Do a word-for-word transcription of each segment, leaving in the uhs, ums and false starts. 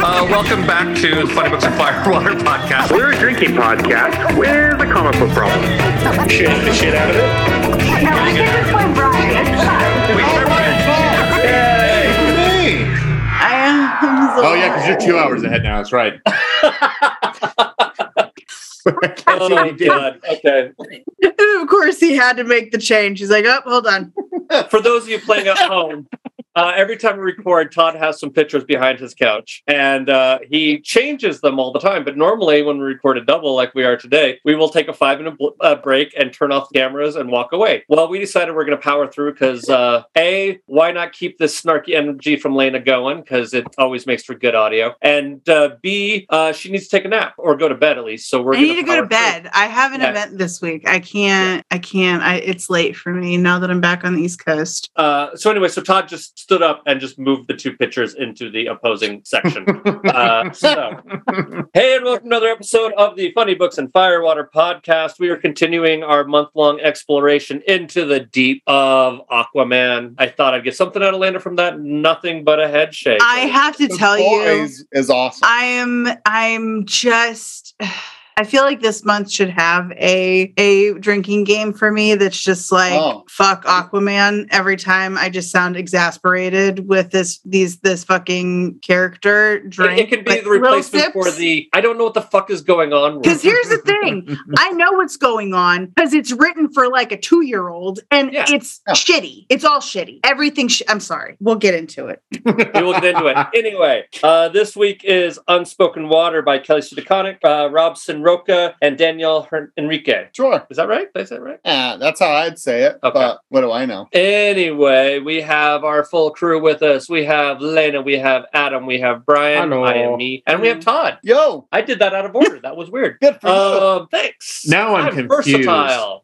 Uh, welcome back to the Funny Books and Firewater podcast. We're a drinking podcast with a comic book problem. Shit the shit out of it. No, I think it's my Brian. It's fun. Wait, oh, my Yay! Hey. I am so Oh, yeah, because you're two hours ahead now. That's right. Oh, my God. Okay. And of course, he had to make the change. He's like, oh, hold on. For those of you playing at home, uh, every time we record, Todd has some pictures behind his couch. And uh, he changes them all the time. But normally, when we record a double like we are today, we will take a five-minute bl- uh, break and turn off the cameras and walk away. Well, we decided we're going to power through because, uh, A, why not keep this snarky energy from Lena going? Because it always makes for good audio. And uh, B, uh, she needs to take a nap or go to bed at least. So we're going to to go to bed. Through. I have an yeah. event this week. I can't, yeah. I can't, I, it's late for me now that I'm back on the East Coast. Uh, so anyway, so Todd just stood up and just moved the two pictures into the opposing section. uh, so, hey, and welcome to another episode of the Funny Books and Firewater podcast. We are continuing our month-long exploration into the deep of Aquaman. I thought I'd get something out of Lander from that. Nothing but a head shake. I have to tell you, is awesome. I am, I'm just... I feel like this month should have a a drinking game for me that's just like, oh. fuck Aquaman. Every time I just sound exasperated with this these this fucking character drink. It, it could be the replacement for the, I don't know what the fuck is going on. Because here's the thing. I know what's going on because it's written for like a two-year-old and yeah. it's oh. shitty. It's all shitty. Everything, sh- I'm sorry. We'll get into it. We will get into it. Anyway, uh, this week is Unspoken Water by Kelly Sue DeConnick, uh, Robson, Roca and Daniel Enrique. Sure. Is that right? Is that right? Yeah, that's how I'd say it. Okay. But what do I know? Anyway, we have our full crew with us. We have Lena, we have Adam, we have Brian, Hello. I am me, and we have Todd. Yo! I did that out of order. That was weird. Good for um, you. Thanks. Now I'm, I'm confused. Versatile.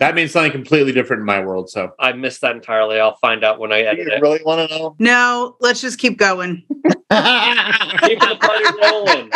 That means something completely different in my world, so. I missed that entirely. I'll find out when I edit it. You really want to know? No, let's just keep going. Keep the party rolling.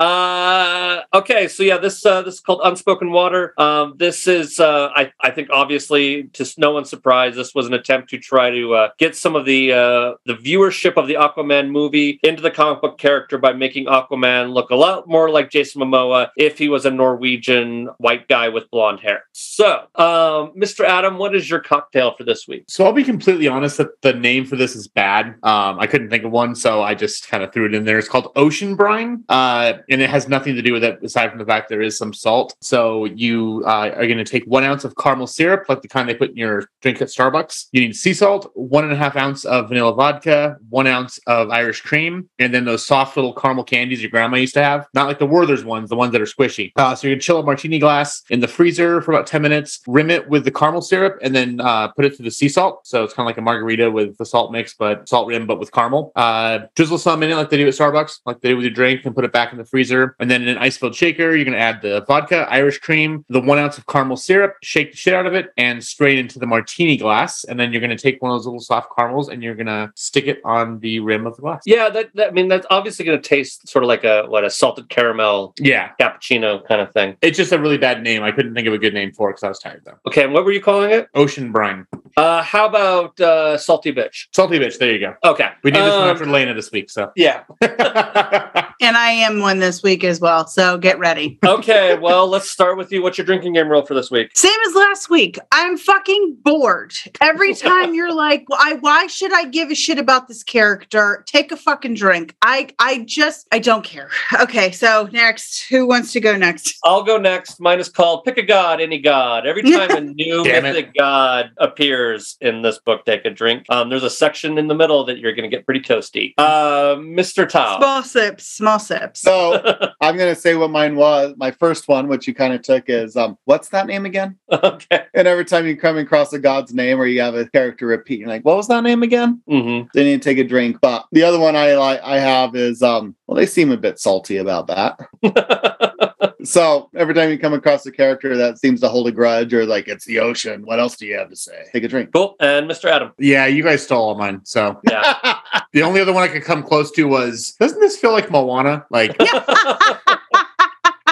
Uh, okay, so yeah, this uh, this is called Unspoken Water. Um, this is, uh, I, I think, obviously, to no one's surprise, this was an attempt to try to uh, get some of the uh, the viewership of the Aquaman movie into the comic book character by making Aquaman look a lot more like Jason Momoa if he was a Norwegian white guy with blonde hair. So, um, Mister Adam, what is your cocktail for this week? So I'll be completely honest that the name for this is bad. Um, I couldn't think of one, so I just kind of threw it in there. It's called Ocean Brine. Uh, And it has nothing to do with it aside from the fact there is some salt. So you uh, are going to take one ounce of caramel syrup, like the kind they put in your drink at Starbucks. You need sea salt, one and a half ounce of vanilla vodka, one ounce of Irish cream, and then those soft little caramel candies your grandma used to have. Not like the Werther's ones, the ones that are squishy. Uh, so you chill a martini glass in the freezer for about ten minutes, rim it with the caramel syrup, and then uh, put it through the sea salt. So it's kind of like a margarita with the salt mix, but salt rim, but with caramel. Uh, drizzle some in it like they do at Starbucks, like they do with your drink, and put it back in the freezer. And then in an ice-filled shaker, you're going to add the vodka, Irish cream, the one ounce of caramel syrup, shake the shit out of it, and strain into the martini glass. And then you're going to take one of those little soft caramels and you're going to stick it on the rim of the glass. Yeah, that, that I mean, that's obviously going to taste sort of like a, what, a salted caramel yeah. cappuccino kind of thing. It's just a really bad name. I couldn't think of a good name for it because I was tired, though. Okay, and what were you calling it? Ocean Brine. Uh, how about uh, Salty Bitch? Salty Bitch, there you go. Okay. We did this um, one after Lena this week, so. Yeah. And I am one this week as well, so get ready. Okay, well, let's start with you. What's your drinking game rule for this week? Same as last week. I'm fucking bored. Every time you're like, "Why? Why should I give a shit about this character?" Take a fucking drink. I, I just, I don't care. Okay, so next, who wants to go next? I'll go next. Mine is called "Pick a God, Any God." Every time a new mythic god appears in this book, take a drink. Um, there's a section in the middle that you're going to get pretty toasty. Uh, Mister Todd. Small sips. Small sips. So, So I'm going to say what mine was. My first one, which you kind of took, is um, what's that name again? Okay. And every time you come across a god's name or you have a character repeat, you're like, what was that name again? Mm-hmm. They need to take a drink. But the other one I like, I have is, um, well, they seem a bit salty about that. So every time you come across a character that seems to hold a grudge or like it's the ocean, what else do you have to say? Take a drink. Cool. And Mister Adam. Yeah, you guys stole all mine. So yeah. The only other one I could come close to was, doesn't this feel like Moana? Like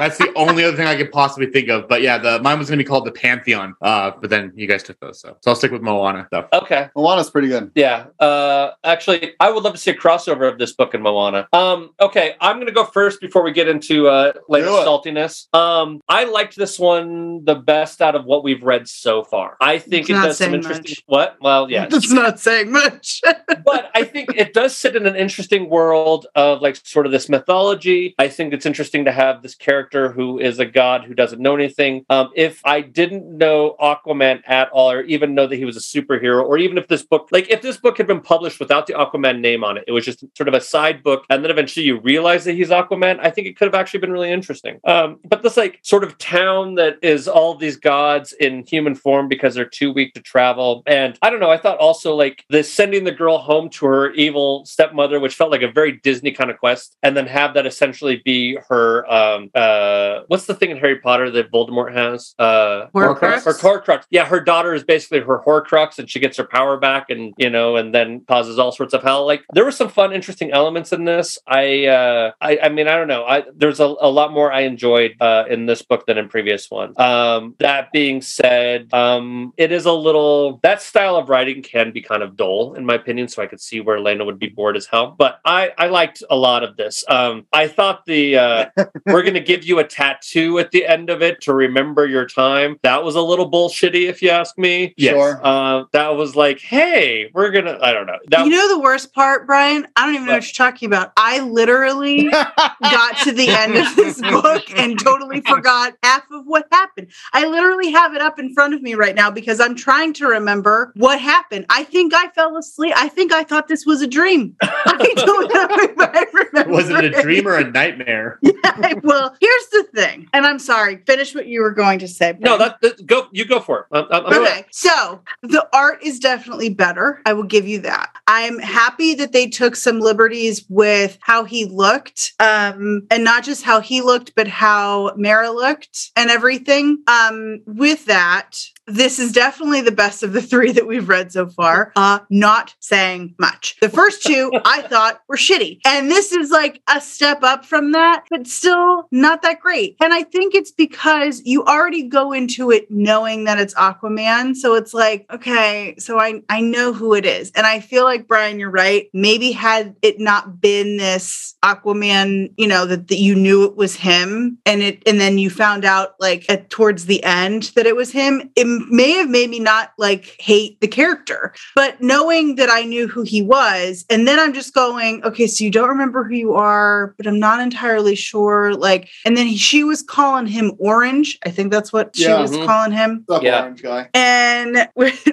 That's the only other thing I could possibly think of. But yeah, the mine was going to be called The Pantheon. Uh, but then you guys took those. So, so I'll stick with Moana. Though. Okay. Moana's pretty good. Yeah. Uh, actually, I would love to see a crossover of this book and Moana. Um, okay. I'm going to go first before we get into uh, later saltiness. Um, I liked this one the best out of what we've read so far. I think it's it does some interesting... Much. What? Well, yeah. That's not saying much. But I think it does sit in an interesting world of like sort of this mythology. I think it's interesting to have this character who is a god who doesn't know anything. Um, if I didn't know Aquaman at all, or even know that he was a superhero, or even if this book, like if this book had been published without the Aquaman name on it, it was just sort of a side book, and then eventually you realize that he's Aquaman, I think it could have actually been really interesting. Um, but this like sort of town that is all of these gods in human form because they're too weak to travel. And I don't know, I thought also like the sending the girl home to her evil stepmother, which felt like a very Disney kind of quest, and then have that essentially be her um uh what's the thing in Harry Potter that Voldemort has? Uh Horcrux? Her Horcrux. Yeah, her daughter is basically her Horcrux and she gets her power back and you know and then causes all sorts of hell. Like there were some fun, interesting elements in this. I uh I, I mean I don't know. I there's a, a lot more I enjoyed uh in this book than in previous one. Um that being said, um it is a little that style of writing can be kind of dull in my opinion, so I could see where Lena would be bored as hell. But I, I liked a lot of this. Um, I thought the uh, we're going to give you a tattoo at the end of it to remember your time. That was a little bullshitty, if you ask me. Yes. Sure. Uh, that was like, hey, we're going to, I don't know. That you know the worst part, Brian? I don't even know what, what you're talking about. I literally got to the end of this book and totally forgot half of what happened. I literally have it up in front of me right now because I'm trying to remember what happened. I think I fell asleep. I think I thought this was a dream. I don't know if I remember. Was it a dream or a nightmare? Yeah, well, here's the thing, and I'm sorry. Finish what you were going to say. Brian. No, that, that go. You go for it. I'm, I'm okay. Aware. So the art is definitely better. I will give you that. I'm happy that they took some liberties with how he looked, um, and not just how he looked, but how Mara looked and everything. Um, with that. This is definitely the best of the three that we've read so far. Uh, not saying much. The first two I thought were shitty. And this is like a step up from that, but still not that great. And I think it's because you already go into it knowing that it's Aquaman. So it's like, okay, so I, I know who it is. And I feel like, Brian, you're right. Maybe had it not been this Aquaman, you know, that, that you knew it was him and it, and then you found out like at, towards the end that it was him, it may have made me not like hate the character, but knowing that I knew who he was, and then I'm just going, okay, so you don't remember who you are, but I'm not entirely sure. Like, and then he, she was calling him Orange. I think that's what yeah, she was mm-hmm. calling him. That yeah. Orange guy. And,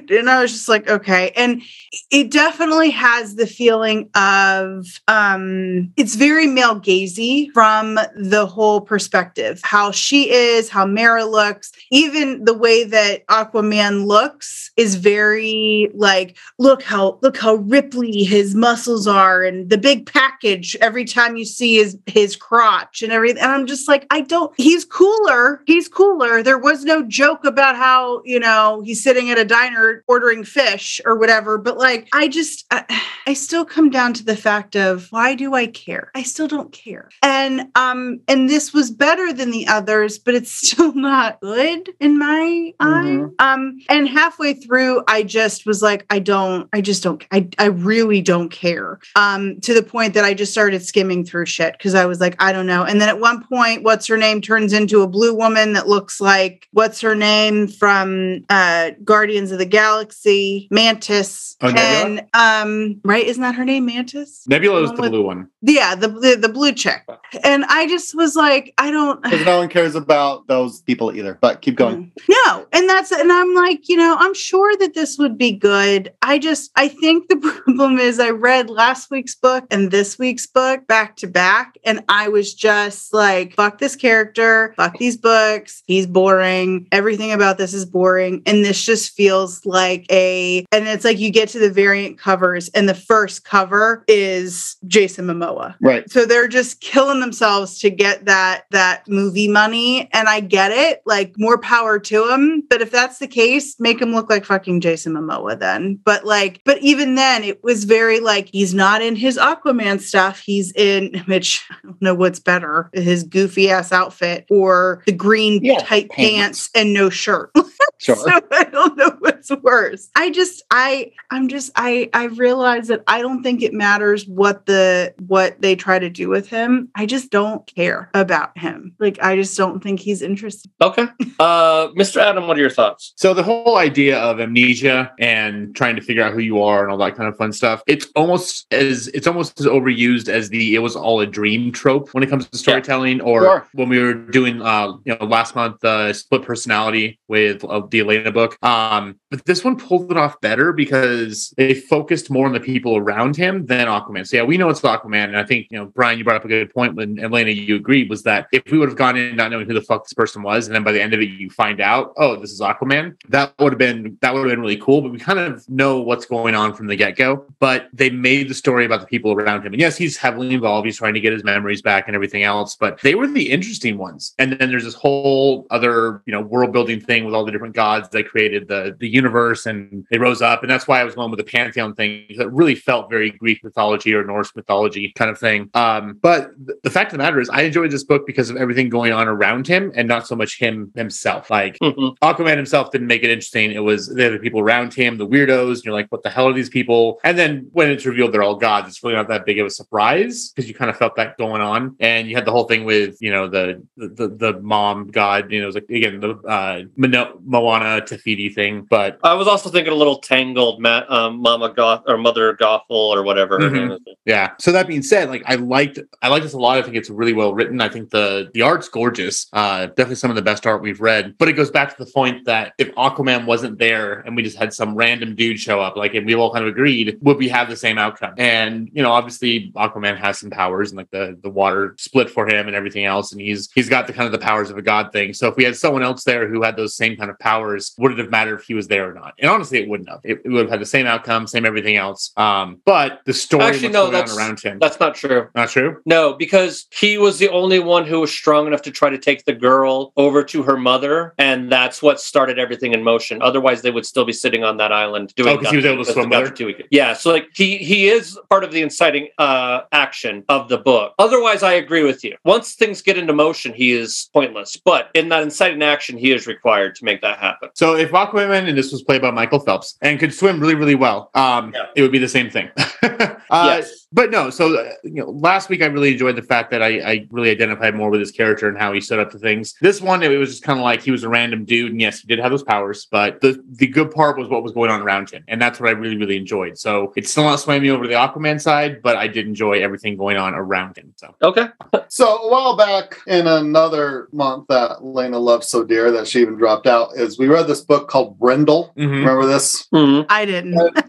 and I was just like, okay. And it definitely has the feeling of, um, it's very male gazy from the whole perspective, how she is, how Mara looks, even the way that Aquaman looks is very like, look how look how ripply his muscles are and the big package every time you see his his crotch and everything. And I'm just like, I don't, he's cooler. He's cooler. There was no joke about how, you know, he's sitting at a diner ordering fish or whatever. But like, I just, I, I still come down to the fact of why do I care? I still don't care. And, um, and this was better than the others, but it's still not good in my eyes. Mm-hmm. Um, and halfway through, I just was like, I don't, I just don't, I, I really don't care. Um, to the point that I just started skimming through shit because I was like, I don't know. And then at one point, what's her name turns into a blue woman that looks like what's her name from uh, Guardians of the Galaxy, Mantis. Oh, and um, right, isn't that her name, Mantis? Nebula is the blue one. Yeah, the, the the blue chick. And I just was like, I don't. Because no one cares about those people either. But keep going. No, and that's. And I'm like, you know, I'm sure that this would be good. I just, I think the problem is I read last week's book and this week's book back to back. And I was just like, fuck this character, fuck these books. He's boring. Everything about this is boring. And this just feels like a, and it's like you get to the variant covers and the first cover is Jason Momoa. Right. So they're just killing themselves to get that, that movie money. And I get it, like more power to him. But if that that's the case, make him look like fucking Jason Momoa then. But like, but even then it was very like, he's not in his Aquaman stuff. He's in, which I don't know what's better, his goofy ass outfit or the green yeah, tight pants. pants and no shirt. Sure. So I don't know what's worse. I just, I, I'm just, I, I realize that I don't think it matters what the, what they try to do with him. I just don't care about him. Like, I just don't think he's interesting. Okay. Uh, Mister Adam, what are your thoughts? So the whole idea of amnesia and trying to figure out who you are and all that kind of fun stuff, it's almost as, it's almost as overused as the, it was all a dream trope when it comes to storytelling yeah. or sure. when we were doing, uh, you know, last month, uh, split personality with uh, the Elena book. Um, but this one pulled it off better because they focused more on the people around him than Aquaman. So yeah, we know it's Aquaman. And I think, you know, Brian, you brought up a good point when Elena, you agreed, was that if we would have gone in not knowing who the fuck this person was, and then by the end of it, you find out, oh, this is Aquaman. That would have been, that would have been really cool, but we kind of know what's going on from the get-go, but they made the story about the people around him. And yes, he's heavily involved. He's trying to get his memories back and everything else, but they were the interesting ones. And then there's this whole other, you know, world building thing with all the different gods that created the, the universe, and they rose up. And that's why I was going with the pantheon thing, because it really felt very Greek mythology or Norse mythology kind of thing. Um, but th- the fact of the matter is I enjoyed this book because of everything going on around him and not so much him himself. Like mm-hmm. Aquaman himself didn't make it interesting. It was the other people around him, the weirdos. And you're like, what the hell are these people? And then when it's revealed they're all gods, it's really not that big of a surprise because you kind of felt that going on. And you had the whole thing with, you know, the the, the mom god, you know, it was like, again, the uh, Mono- Moana Tafiti thing. But I was also thinking a little Tangled ma- um, Mama Goth or Mother Gothel or whatever. Mm-hmm. Yeah. So that being said, like I liked, I liked this a lot. I think it's really well written. I think the, the art's gorgeous. Uh, definitely some of the best art we've read, but it goes back to the point that if Aquaman wasn't there and we just had some random dude show up, like if we all kind of agreed, would we have the same outcome? And, you know, obviously Aquaman has some powers and like the, the water split for him and everything else. And he's, he's got the kind of the powers of a god thing. So if we had someone else there who had those same kind of powers, would it have mattered if he was there or not? And honestly, it wouldn't have. It, it would have had the same outcome, same everything else. Um, but the story Actually, no, that's, around him. That's not true. Not true? No, because he was the only one who was strong enough to try to take the girl over to her mother. And that's what started everything in motion. Otherwise, they would still be sitting on that island doing. Oh, because he was able to swim with her? Yeah, so like he he is part of the inciting uh, action of the book. Otherwise, I agree with you. Once things get into motion, he is pointless. But in that inciting action, he is required to make that happen. So if Aquaman, and this was played by Michael Phelps, and could swim really, really well, um, yeah. it would be the same thing. uh, yes. But no, so uh, you know, last week I really enjoyed the fact that I, I really identified more with his character and how he stood up to things. This one, it was just kind of like he was a random dude, and yes, he did have those powers, but the, the good part was what was going on around him, and that's what I really, really enjoyed. So it's still not swaying me over to the Aquaman side, but I did enjoy everything going on around him. So okay. So a while back in another month that Lena loved so dear that she even dropped out is we read this book called Brindle. Mm-hmm. Remember this? Mm-hmm. I didn't. You did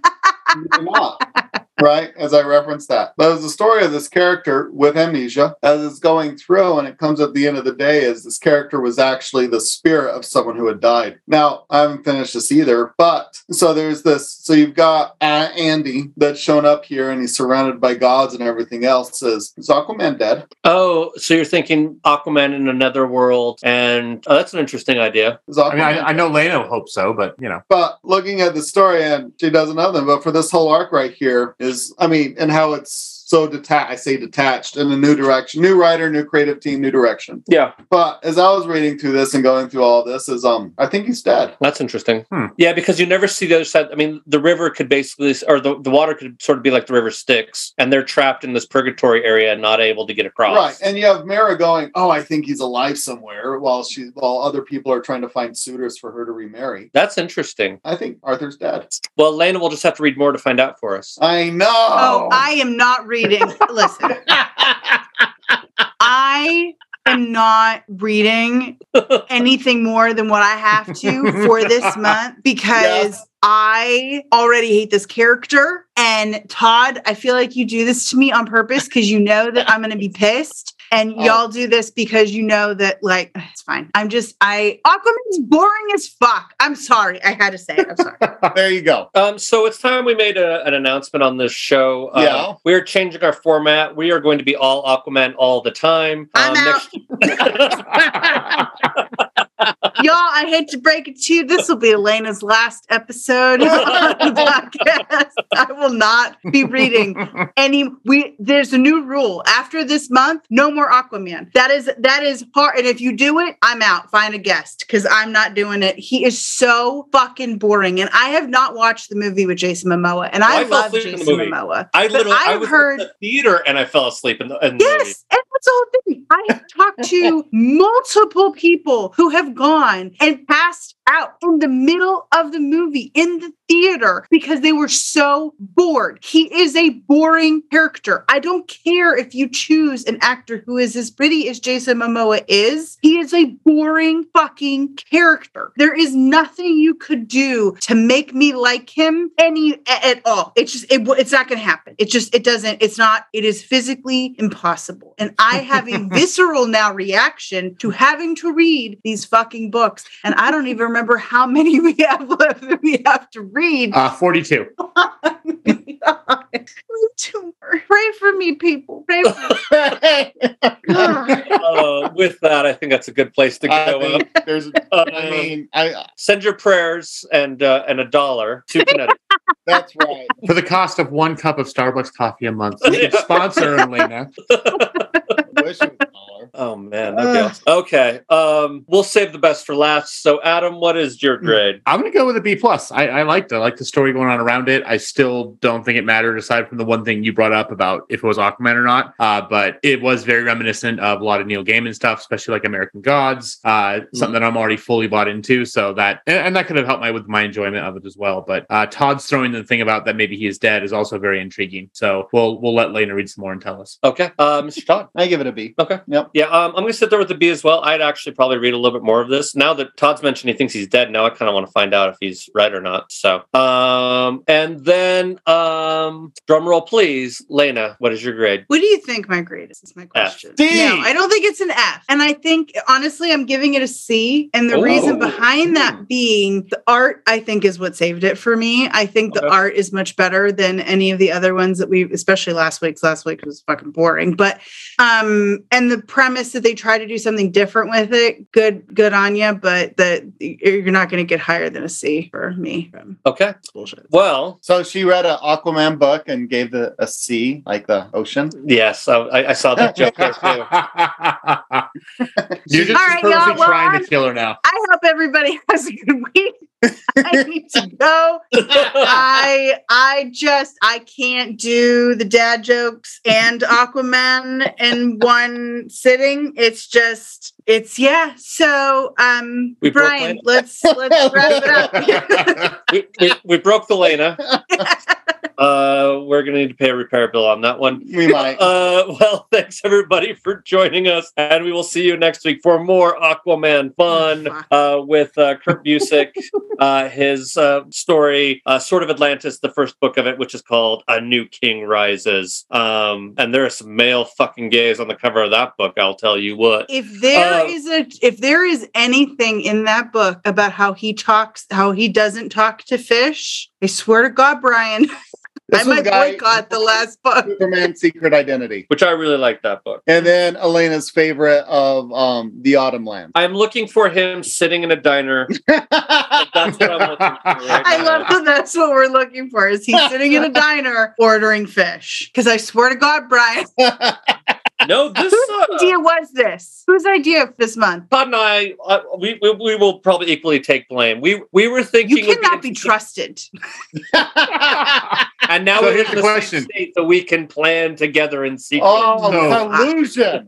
not. Right, as I referenced that. That was the story of this character with amnesia as it's going through, and it comes at the end of the day as this character was actually the spirit of someone who had died. Now, I haven't finished this either, but so there's this. So you've got Andy that's shown up here, and he's surrounded by gods and everything else. Is, is Aquaman dead? Oh, so you're thinking Aquaman in another world, and oh, that's an interesting idea. I mean, I, I know Lena hopes so, but you know. But looking at the story, and she doesn't know them, but for this whole arc right here, is, I mean, and how it's so detached, I say detached, in a new direction, new writer, new creative team, new direction. Yeah. But as I was reading through this and going through all this is, um, I think he's dead. That's interesting. Hmm. Yeah, because you never see the other side. I mean, the river could basically, or the, the water could sort of be like the river Styx, and they're trapped in this purgatory area and not able to get across. Right. And you have Mera going, oh, I think he's alive somewhere, while she, while other people are trying to find suitors for her to remarry. That's interesting. I think Arthur's dead. Well, Lena will just have to read more to find out for us. I know. Oh, I am not reading. Reading. Listen, I am not reading anything more than what I have to for this month because yeah. I already hate this character. And Todd, I feel like you do this to me on purpose because you know that I'm going to be pissed. And oh. y'all do this because you know that, like, it's fine. I'm just, I, Aquaman's boring as fuck. I'm sorry. I had to say it. I'm sorry. There you go. Um, so it's time we made a, an announcement on this show. Um, yeah. We're changing our format. We are going to be all Aquaman all the time. Um, I'm out. Next- Y'all, I hate to break it to you. This will be Elena's last episode on the podcast. I will not be reading any. We there's a new rule after this month. No more Aquaman. That is that is hard. And if you do it, I'm out. Find a guest because I'm not doing it. He is so fucking boring. And I have not watched the movie with Jason Momoa. And well, I, I love Jason Momoa. I literally I was heard in the theater and I fell asleep in the, in the yes, movie. Yes, and that's the whole thing. I have talked to multiple people who have gone and passed out in the middle of the movie in the theater because they were so bored. He is a boring character. I don't care if you choose an actor who is as pretty as Jason Momoa is. He is a boring fucking character. There is nothing you could do to make me like him any at all. It's just, it, it's not going to happen. It just, it doesn't, it's not, it is physically impossible. And I have a visceral now reaction to having to read these fucking books. And I don't even remember how many we have left that we have to read. Uh, forty-two. Pray for me, people. Pray for me. uh, with that, I think that's a good place to go. I mean, up. There's, uh, I mean, I, send your prayers and uh, and a dollar to Connecticut. That's right. For the cost of one cup of Starbucks coffee a month. You can sponsor Elena. Oh, man. Okay. okay. Um, we'll save the best for last. So, Adam, what is your grade? I'm going to go with a B plus. I, I liked it. I liked the story going on around it. I still don't think it mattered, aside from the one thing you brought up about if it was Aquaman or not. Uh, but it was very reminiscent of a lot of Neil Gaiman stuff, especially like American Gods, uh, mm-hmm. something that I'm already fully bought into. So that, and, and that could have helped my, with my enjoyment of it as well. But uh, Todd's throwing the thing about that maybe he is dead is also very intriguing. So we'll we'll let Lena read some more and tell us. Okay. Uh, Mister Todd. I give it a B. Okay. Yep. Yeah, um, I'm going to sit there with the B as well. I'd actually probably read a little bit more of this. Now that Todd's mentioned he thinks he's dead, now I kind of want to find out if he's right or not. So, um, and then, um, drum roll, please. Lena, what is your grade? What do you think my grade is? Is my question. D! No, I don't think it's an F. And I think, honestly, I'm giving it a C. And the oh. reason behind that being the art, I think, is what saved it for me. I think okay. the art is much better than any of the other ones that we, especially last week's. Last week was fucking boring. But, um, and the premise that they try to do something different with it, good good on you, but that you're not going to get higher than a C for me. Okay. Bullshit. Well, so she read an Aquaman book and gave the a C, like the ocean. Yes, I, I saw that joke there too. You're just right, purposely well, trying I'm, to kill her now. I hope everybody has a good week. I need to go. I I just I can't do the dad jokes and Aquaman in one sitting. It's just it's yeah. So um, we Brian, let's let's wrap it up. we, we, we broke the Lena. Uh, we're going to need to pay a repair bill on that one. We might. Uh, well, thanks everybody for joining us, and we will see you next week for more Aquaman fun uh, with uh, Kurt Busiek, uh, his uh, story, uh, Sword of Atlantis, the first book of it, which is called A New King Rises. Um, and there are some male fucking gays on the cover of that book. I'll tell you what. If there uh, is a, if there is anything in that book about how he talks, how he doesn't talk to fish, I swear to God, Brian. This I might boycott the last book. Superman's Secret Identity. Which I really like that book. And then Elena's favorite of um, The Autumn Land. I'm looking for him sitting in a diner. That's what I'm looking for. Right I now. Love that that's what we're looking for. Is he sitting in a diner ordering fish? Because I swear to God, Brian. No, this whose uh, idea was this? Whose idea of this month? Todd and I, uh, we, we we will probably equally take blame. We we were thinking you cannot be, be trusted. And now so we're in the question. Same state that we can plan together in secret. Oh, no. Collusion!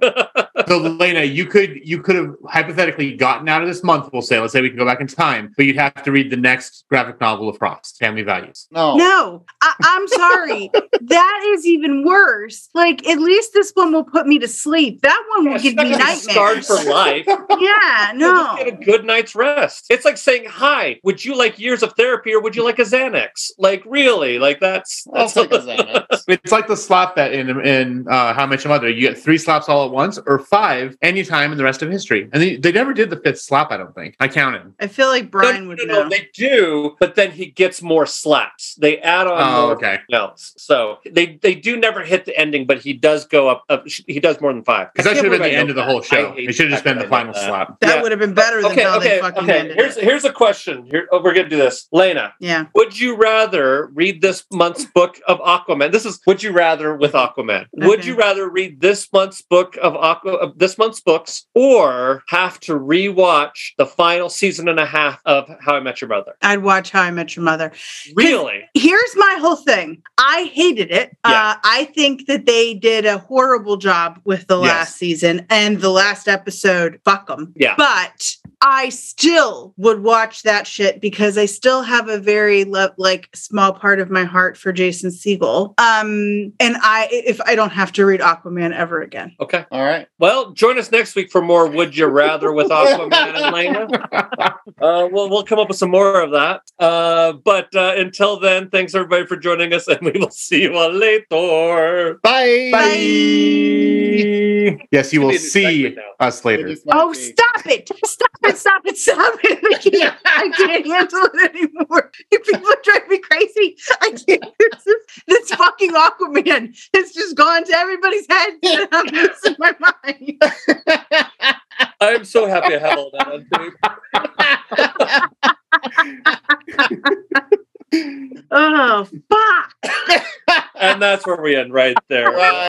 So, Lena, you could you could have hypothetically gotten out of this month. We'll say, let's say we can go back in time, but you'd have to read the next graphic novel of Frost, Family Values. No, no, I- I'm sorry. That is even worse. Like, at least this one will put me to sleep. That one yeah, will give me nightmares. Scarred for life. Yeah, no. Get a good night's rest. It's like saying, "Hi, would you like years of therapy, or would you like a Xanax?" Like, really? Like that's that's like a Xanax. It's like the slap that in in uh, How I Met Your Mother. You get three slaps all at once, or. Five five anytime in the rest of history. And they, they never did the fifth slap, I don't think. I counted. I feel like Brian no, would no, know. No, they do, but then he gets more slaps. They add on oh, more okay. belts. So they, they do never hit the ending, but he does go up. up he does more than five. Because that should have been the end of the whole show. It should have just been the final that. slap. That yeah. would have been better than okay, how okay, they fucking okay. ended here's, it. Here's a question. Here, oh, we're going to do this. Lena. Yeah. Would you rather read this month's book of Aquaman? This is Would You Rather with Aquaman. Okay. Would you rather read this month's book of Aquaman? Of this month's books, or have to rewatch the final season and a half of How I Met Your Mother? I'd watch How I Met Your Mother. Really? Here's my whole thing. I hated it. Yeah. Uh, I think that they did a horrible job with the yes. last season and the last episode. Fuck them. Yeah. But I still would watch that shit because I still have a very lo- like small part of my heart for Jason Siegel. Um, and I if I don't have to read Aquaman ever again. Okay. All right. Well, join us next week for more Would You Rather with Aquaman and Lena. Uh, we'll we'll come up with some more of that. Uh, but uh, until then, thanks everybody for joining us, and we will see you all later. Bye. Bye. Yes, you will see us later. Oh, stop it! Stop it! Stop it, stop it. I can't, I can't handle it anymore. You people drive me crazy. I can't. This, this fucking Aquaman has just gone to everybody's head and I'm losing my mind. I'm so happy I have all that on tape. Oh, fuck. And that's where we end right there. Uh,